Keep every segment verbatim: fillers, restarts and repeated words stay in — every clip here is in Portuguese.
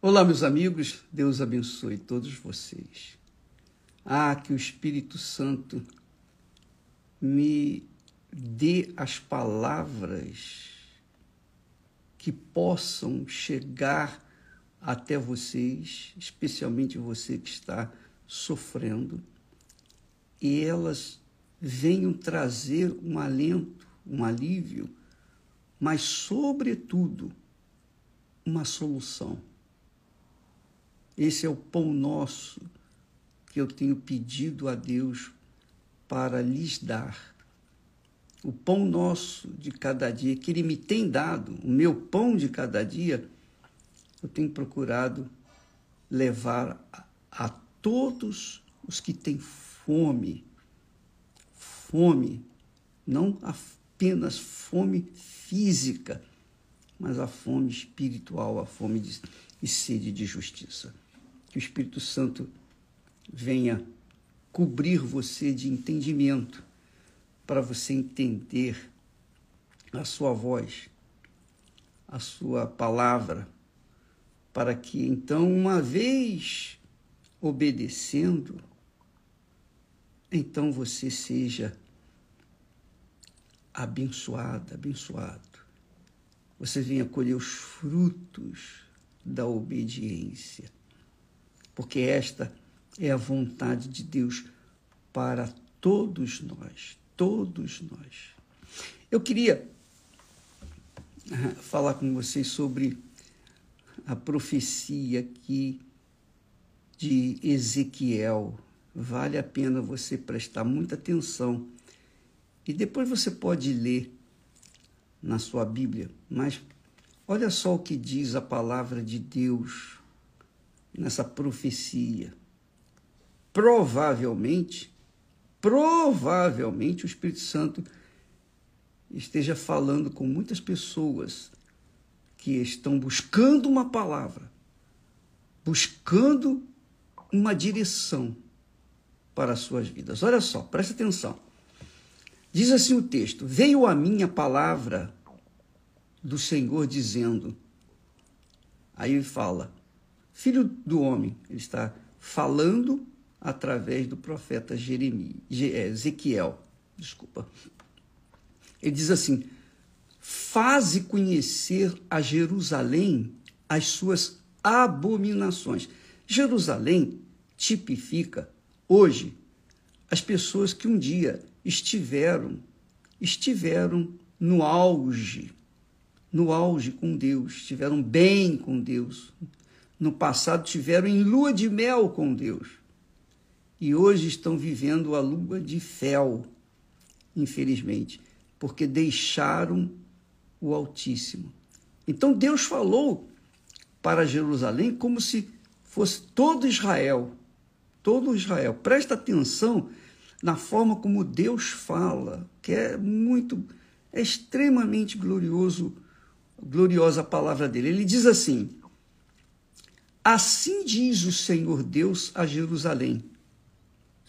Olá, meus amigos, Deus abençoe todos vocês. Ah, que o Espírito Santo me dê as palavras que possam chegar até vocês, especialmente você que está sofrendo, e elas venham trazer um alento, um alívio, mas, sobretudo, uma solução. Esse é o pão nosso que eu tenho pedido a Deus para lhes dar. O pão nosso de cada dia, que Ele me tem dado, o meu pão de cada dia, eu tenho procurado levar a, a todos os que têm fome. Fome, não apenas fome física, mas a fome espiritual, a fome de, e sede de justiça. Que o Espírito Santo venha cobrir você de entendimento, para você entender a sua voz, a sua palavra, para que, então, uma vez obedecendo, então você seja abençoado, abençoado. Você venha colher os frutos da obediência, porque esta é a vontade de Deus para todos nós, todos nós. Eu queria falar com vocês sobre a profecia aqui de Ezequiel. Vale a pena você prestar muita atenção. E depois você pode ler na sua Bíblia. Mas olha só o que diz a palavra de Deus nessa profecia. Provavelmente... Provavelmente o Espírito Santo esteja falando com muitas pessoas que estão buscando uma palavra, buscando uma direção para as suas vidas. Olha só, presta atenção. Diz assim o texto: veio a mim a palavra do Senhor dizendo. Aí ele fala, filho do homem, ele está falando através do profeta Jeremias, Ezequiel, desculpa. Ele diz assim: faze conhecer a Jerusalém as suas abominações. Jerusalém tipifica, hoje, as pessoas que um dia estiveram, estiveram no auge, no auge com Deus, estiveram bem com Deus. No passado estiveram em lua de mel com Deus. E hoje estão vivendo a lua de fel, infelizmente, porque deixaram o Altíssimo. Então Deus falou para Jerusalém como se fosse todo Israel, todo Israel. Presta atenção na forma como Deus fala, que é muito, é extremamente glorioso, gloriosa a palavra dele. Ele diz assim: assim diz o Senhor Deus a Jerusalém.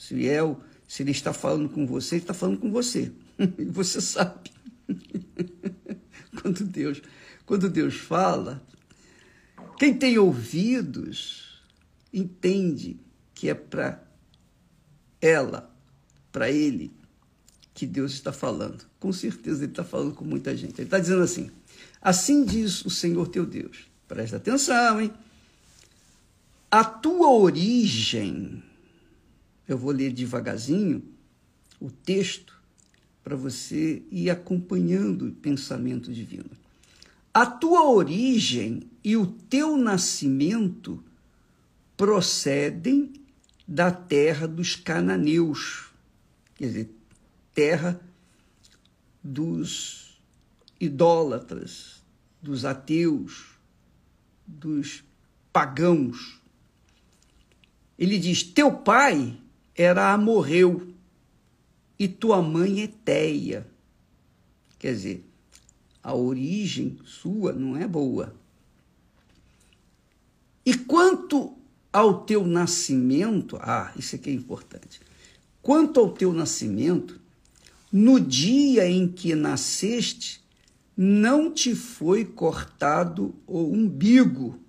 Se, é, se ele está falando com você, ele está falando com você. E você sabe. Quando Deus, quando Deus fala, quem tem ouvidos entende que é para ela, para ele, que Deus está falando. Com certeza ele está falando com muita gente. Ele está dizendo assim: assim diz o Senhor teu Deus. Presta atenção, hein? A tua origem... Eu vou ler devagarzinho o texto para você ir acompanhando o pensamento divino. A tua origem e o teu nascimento procedem da terra dos cananeus, quer dizer, terra dos idólatras, dos ateus, dos pagãos. Ele diz, teu pai... era Amorreu, e tua mãe Eteia. Quer dizer, a origem sua não é boa. E quanto ao teu nascimento, ah, isso aqui é importante, quanto ao teu nascimento, no dia em que nasceste, não te foi cortado o umbigo,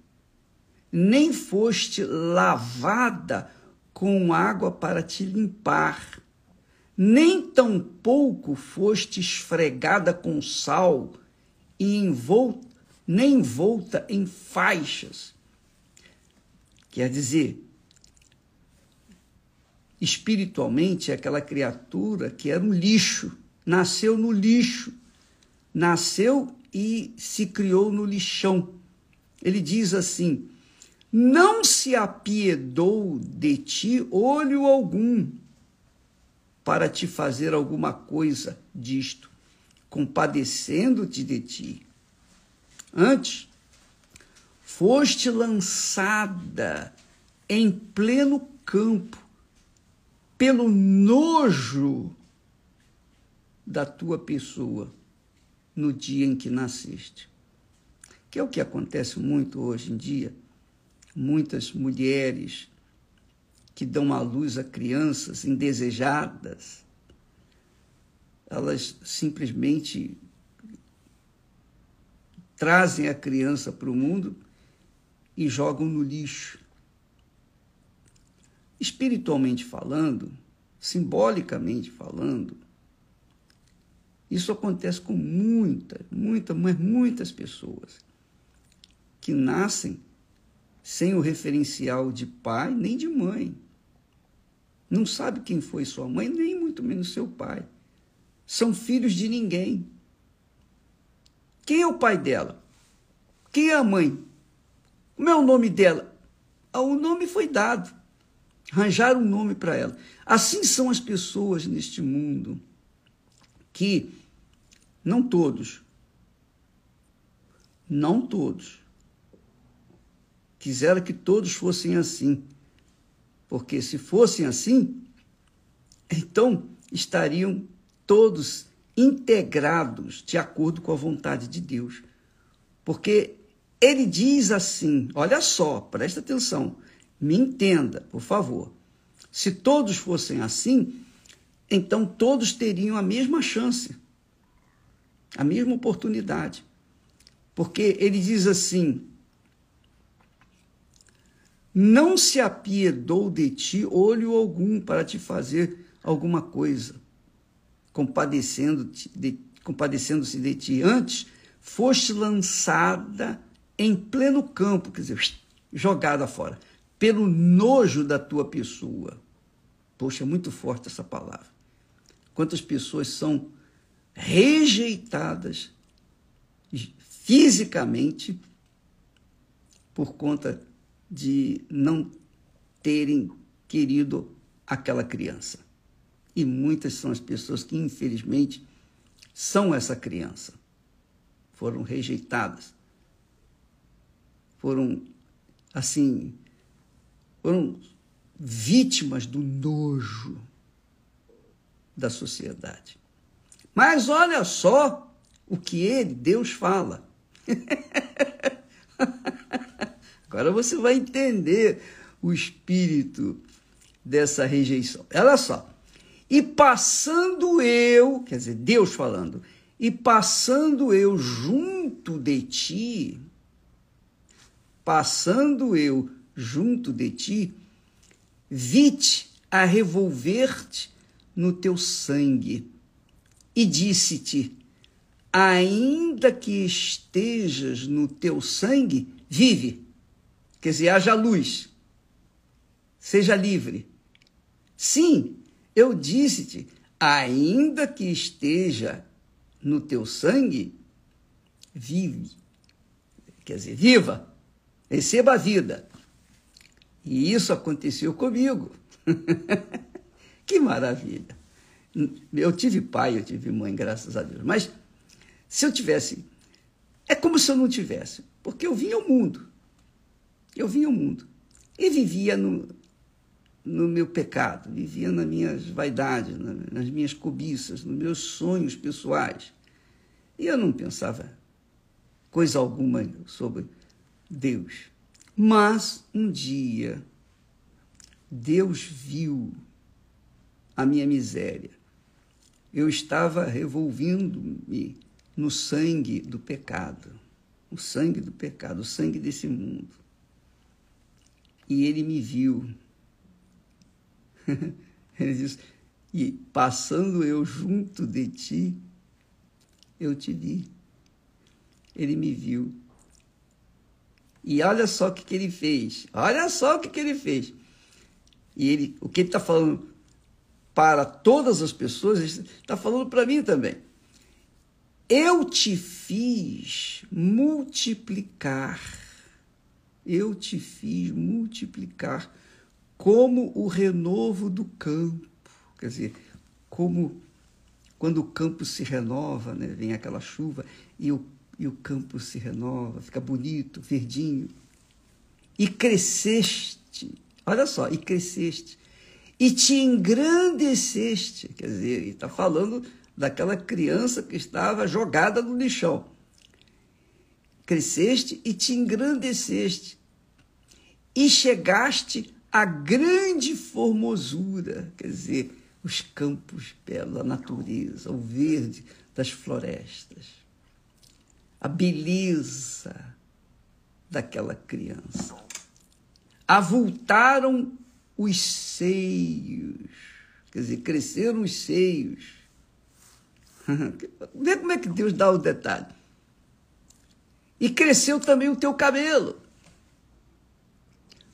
nem foste lavada com água para te limpar, nem tampouco foste esfregada com sal, e envolta, nem envolta em faixas. Quer dizer, espiritualmente, aquela criatura que era um lixo, nasceu no lixo, nasceu e se criou no lixão. Ele diz assim: não se apiedou de ti olho algum para te fazer alguma coisa disto, compadecendo-te de ti. Antes, foste lançada em pleno campo pelo nojo da tua pessoa no dia em que nasceste. Que é o que acontece muito hoje em dia. Muitas mulheres que dão à luz a crianças indesejadas, elas simplesmente trazem a criança para o mundo e jogam no lixo. Espiritualmente falando, simbolicamente falando, isso acontece com muitas, muitas, mas muitas pessoas que nascem sem o referencial de pai nem de mãe. Não sabe quem foi sua mãe, nem muito menos seu pai. São filhos de ninguém. Quem é o pai dela? Quem é a mãe? Como é o nome dela? O nome foi dado. Arranjaram um nome para ela. Assim são as pessoas neste mundo que, não todos, não todos, quisera que todos fossem assim, porque se fossem assim, então estariam todos integrados de acordo com a vontade de Deus. Porque ele diz assim, olha só, presta atenção, me entenda, por favor. Se todos fossem assim, então todos teriam a mesma chance, a mesma oportunidade. Porque ele diz assim: não se apiedou de ti olho algum para te fazer alguma coisa, compadecendo-te de, compadecendo-se de ti. Antes, foste lançada em pleno campo, quer dizer, jogada fora, pelo nojo da tua pessoa. Poxa, é muito forte essa palavra. Quantas pessoas são rejeitadas fisicamente por conta de não terem querido aquela criança. E muitas são as pessoas que, infelizmente, são essa criança. Foram rejeitadas. Foram, assim, foram vítimas do nojo da sociedade. Mas olha só o que ele, Deus, fala. Agora você vai entender o espírito dessa rejeição. Olha só. E passando eu, quer dizer, Deus falando, e passando eu junto de ti, passando eu junto de ti, vi-te a revolver-te no teu sangue, e disse-te, ainda que estejas no teu sangue, vive. Quer dizer, haja luz, seja livre. Sim, eu disse-te, ainda que esteja no teu sangue, vive. Quer dizer, viva, receba a vida. E isso aconteceu comigo. Que maravilha. Eu tive pai, eu tive mãe, graças a Deus. Mas se eu tivesse, é como se eu não tivesse, porque eu vim ao mundo. Eu vinha ao mundo e vivia no, no meu pecado, vivia nas minhas vaidades, nas minhas cobiças, nos meus sonhos pessoais. E eu não pensava coisa alguma sobre Deus. Mas um dia Deus viu a minha miséria. Eu estava revolvendo-me no sangue do pecado, o sangue do pecado, o sangue desse mundo. e ele me viu. Ele diz, e passando eu junto de ti, eu te vi. Ele me viu. E olha só o que, que ele fez. Olha só o que, que ele fez. E ele, o que ele está falando para todas as pessoas, ele está falando para mim também. Eu te fiz multiplicar. Eu te fiz multiplicar como o renovo do campo. Quer dizer, como quando o campo se renova, né? Vem aquela chuva e o, e o campo se renova, fica bonito, verdinho. E cresceste, olha só, e cresceste, e te engrandeceste. Quer dizer, ele está falando daquela criança que estava jogada no lixão. Cresceste e te engrandeceste, e chegaste à grande formosura, quer dizer, os campos belos, a natureza, o verde das florestas, a beleza daquela criança. Avultaram os seios, quer dizer, cresceram os seios. Vê como é que Deus dá o detalhe. E cresceu também o teu cabelo.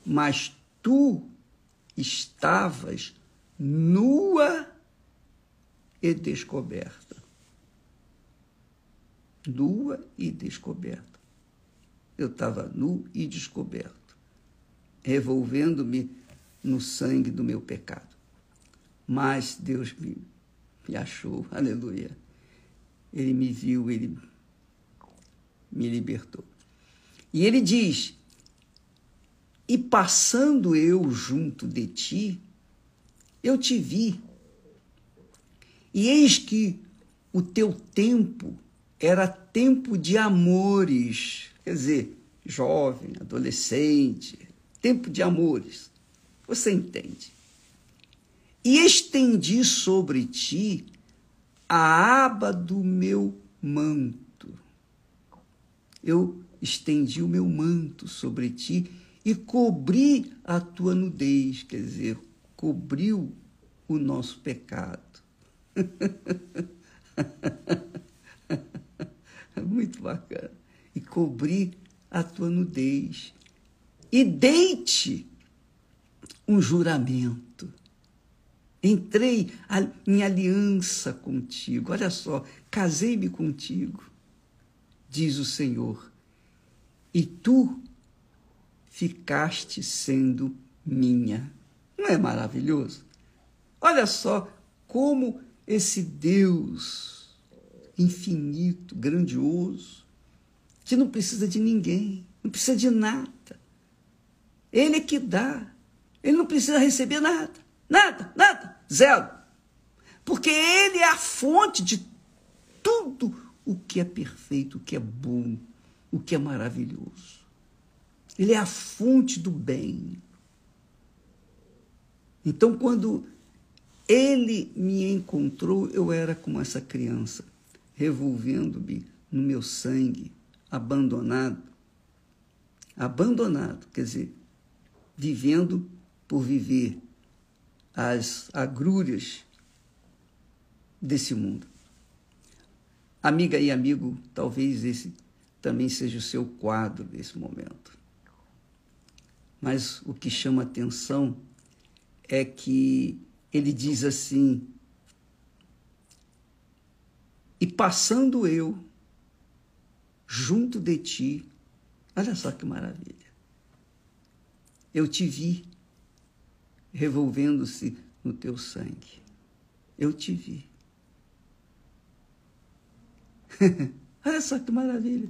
Mas tu estavas nua e descoberta. Nua e descoberta. Eu estava nu e descoberto, revolvendo-me no sangue do meu pecado. Mas Deus me, me achou, aleluia. Ele me viu, ele me libertou. E ele diz, e passando eu junto de ti, eu te vi. E eis que o teu tempo era tempo de amores. Quer dizer, jovem, adolescente, tempo de amores. Você entende? E estendi sobre ti a aba do meu manto. Eu estendi o meu manto sobre ti e cobri a tua nudez, quer dizer, cobriu o nosso pecado. Muito bacana. E cobri a tua nudez. E dei-te um juramento. Entrei em aliança contigo. Olha só, casei-me contigo, diz o Senhor, e tu ficaste sendo minha. Não é maravilhoso? Olha só como esse Deus infinito, grandioso, que não precisa de ninguém, não precisa de nada. Ele é que dá. Ele não precisa receber nada, nada, nada, zero. Porque ele é a fonte de tudo o que é perfeito, o que é bom, o que é maravilhoso. Ele é a fonte do bem. Então, quando ele me encontrou, eu era como essa criança, revolvendo-me no meu sangue, abandonado. Abandonado, quer dizer, vivendo por viver as agrúrias desse mundo. Amiga e amigo, talvez esse também seja o seu quadro nesse momento. Mas o que chama atenção é que ele diz assim, e passando eu junto de ti, olha só que maravilha, eu te vi revolvendo-se no teu sangue, eu te vi. Olha só que maravilha.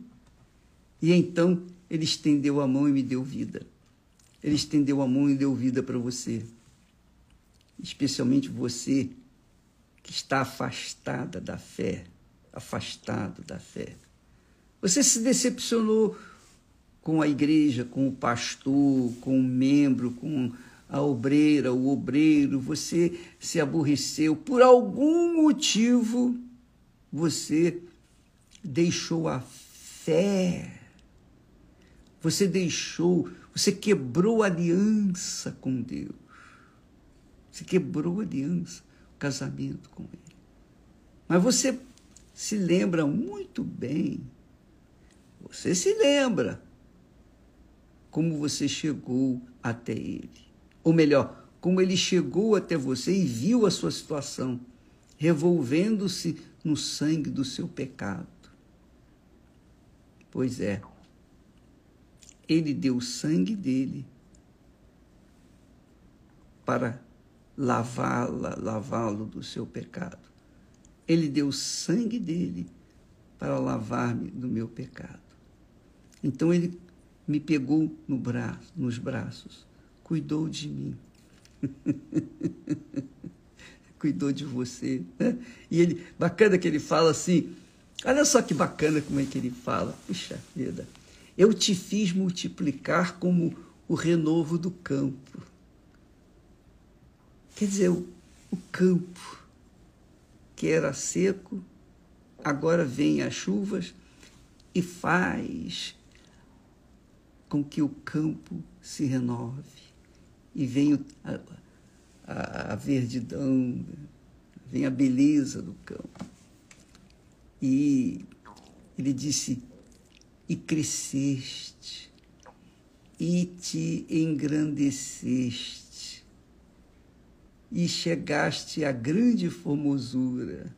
E então ele estendeu a mão e me deu vida. Ele estendeu a mão e deu vida para você. Especialmente você que está afastada da fé. Afastado da fé. Você se decepcionou com a igreja, com o pastor, com o membro, com a obreira, o obreiro. Você se aborreceu. Por algum motivo, você deixou a fé Você deixou, você quebrou a aliança com Deus. Você quebrou a aliança, o casamento com Ele. Mas você se lembra muito bem, você se lembra como você chegou até Ele. Ou melhor, como Ele chegou até você e viu a sua situação, revolvendo-se no sangue do seu pecado. Pois é, Ele deu o sangue dele para lavá-la, lavá-lo do seu pecado. Ele deu o sangue dele para lavar-me do meu pecado. Então Ele me pegou no braço, nos braços, cuidou de mim. Cuidou de você, né? E ele, bacana que ele fala assim, olha só que bacana como é que ele fala, puxa vida, eu te fiz multiplicar como o renovo do campo. Quer dizer, o, o campo que era seco, agora vem as chuvas e faz com que o campo se renove. E vem a, a, a verdidão, vem a beleza do campo. E ele disse, e cresceste, e te engrandeceste, e chegaste à grande formosura,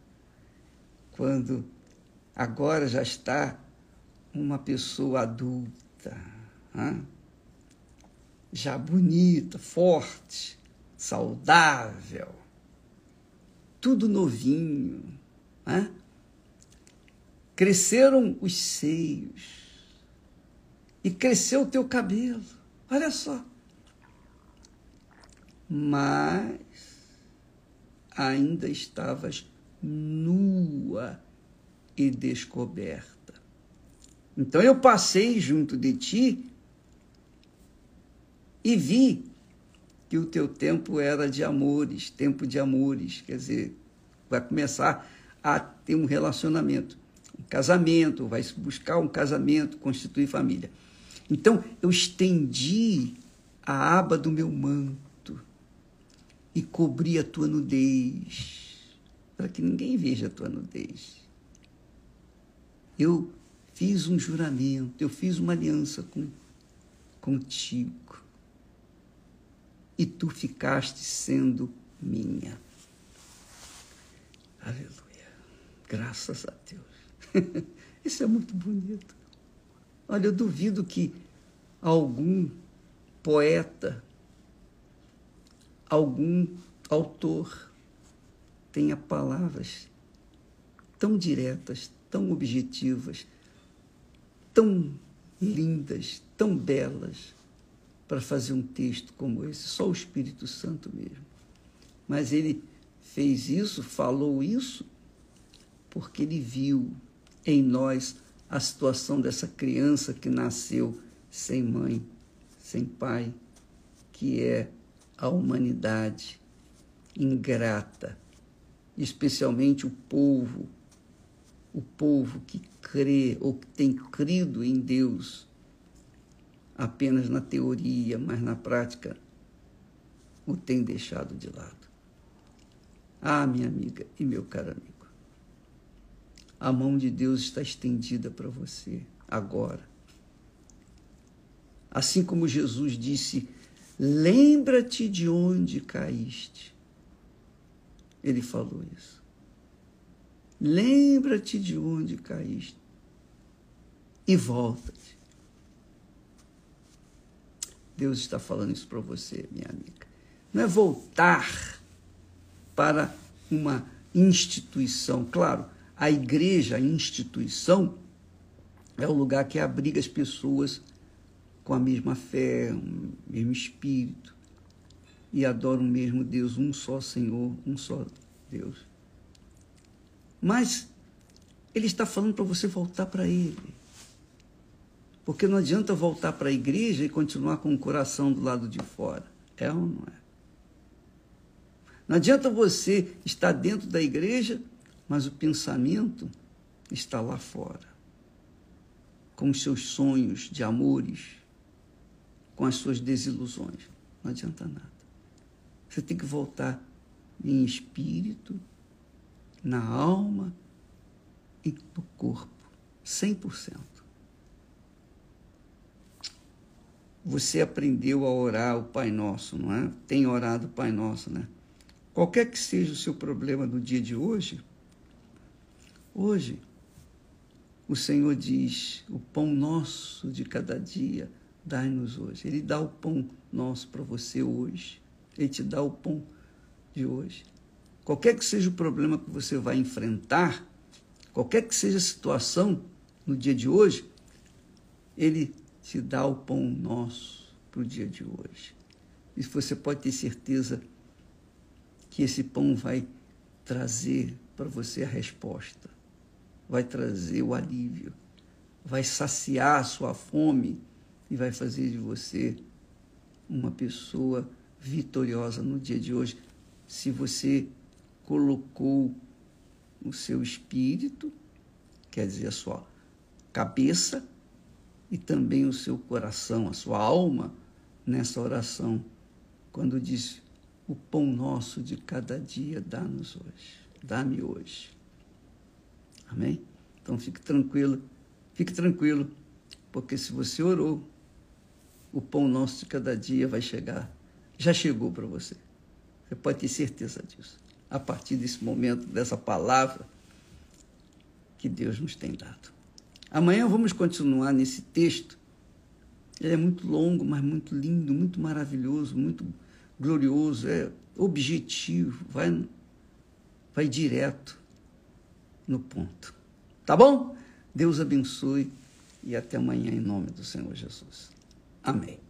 quando agora já está uma pessoa adulta, hein? Já bonita, forte, saudável, tudo novinho, né? Cresceram os seios e cresceu o teu cabelo, olha só. Mas ainda estavas nua e descoberta. Então eu passei junto de ti e vi que o teu tempo era de amores, tempo de amores, quer dizer, vai começar a ter um relacionamento, um casamento, vai buscar um casamento, constituir família. Então, eu estendi a aba do meu manto e cobri a tua nudez, para que ninguém veja a tua nudez. Eu fiz um juramento, eu fiz uma aliança com, contigo. E tu ficaste sendo minha. Aleluia. Graças a Deus. Isso é muito bonito. Olha, eu duvido que algum poeta, algum autor tenha palavras tão diretas, tão objetivas, tão lindas, tão belas, para fazer um texto como esse, só o Espírito Santo mesmo. Mas ele fez isso, falou isso, porque ele viu em nós a situação dessa criança que nasceu sem mãe, sem pai, que é a humanidade ingrata, especialmente o povo, o povo que crê ou que tem crido em Deus, apenas na teoria, mas na prática o tem deixado de lado. Ah, minha amiga e meu caro amigo, a mão de Deus está estendida para você agora. Assim como Jesus disse, lembra-te de onde caíste. Ele falou isso. Lembra-te de onde caíste e volta-te. Deus está falando isso para você, minha amiga. Não é voltar para uma instituição. Claro, a igreja, a instituição, é o lugar que abriga as pessoas com a mesma fé, o mesmo espírito, e adoram o mesmo Deus, um só Senhor, um só Deus. Mas ele está falando para você voltar para ele. Porque não adianta voltar para a igreja e continuar com o coração do lado de fora. É ou não é? Não adianta você estar dentro da igreja, mas o pensamento está lá fora. com os seus sonhos de amores, com as suas desilusões. Não adianta nada. Você tem que voltar em espírito, na alma e no corpo, cem por cento. Você aprendeu a orar o Pai Nosso, não é? Tem orado o Pai Nosso, né? Qualquer que seja o seu problema no dia de hoje, hoje o Senhor diz, o pão nosso de cada dia, dai-nos hoje. Ele dá o pão nosso para você hoje. Ele te dá o pão de hoje. Qualquer que seja o problema que você vai enfrentar, qualquer que seja a situação no dia de hoje, ele te dá o pão nosso para o dia de hoje. E você pode ter certeza que esse pão vai trazer para você a resposta, vai trazer o alívio, vai saciar a sua fome e vai fazer de você uma pessoa vitoriosa no dia de hoje, se você colocou o seu espírito, quer dizer, a sua cabeça e também o seu coração, a sua alma, nessa oração, quando diz: o pão nosso de cada dia dá-nos hoje, dá-me hoje. Amém? Então fique tranquilo, fique tranquilo, porque se você orou, o pão nosso de cada dia vai chegar, já chegou para você. Você pode ter certeza disso, a partir desse momento, dessa palavra que Deus nos tem dado. Amanhã vamos continuar nesse texto. Ele é muito longo, mas muito lindo, muito maravilhoso, muito glorioso, é objetivo, vai, vai direto no ponto. Tá bom? Deus abençoe e até amanhã em nome do Senhor Jesus. Amém.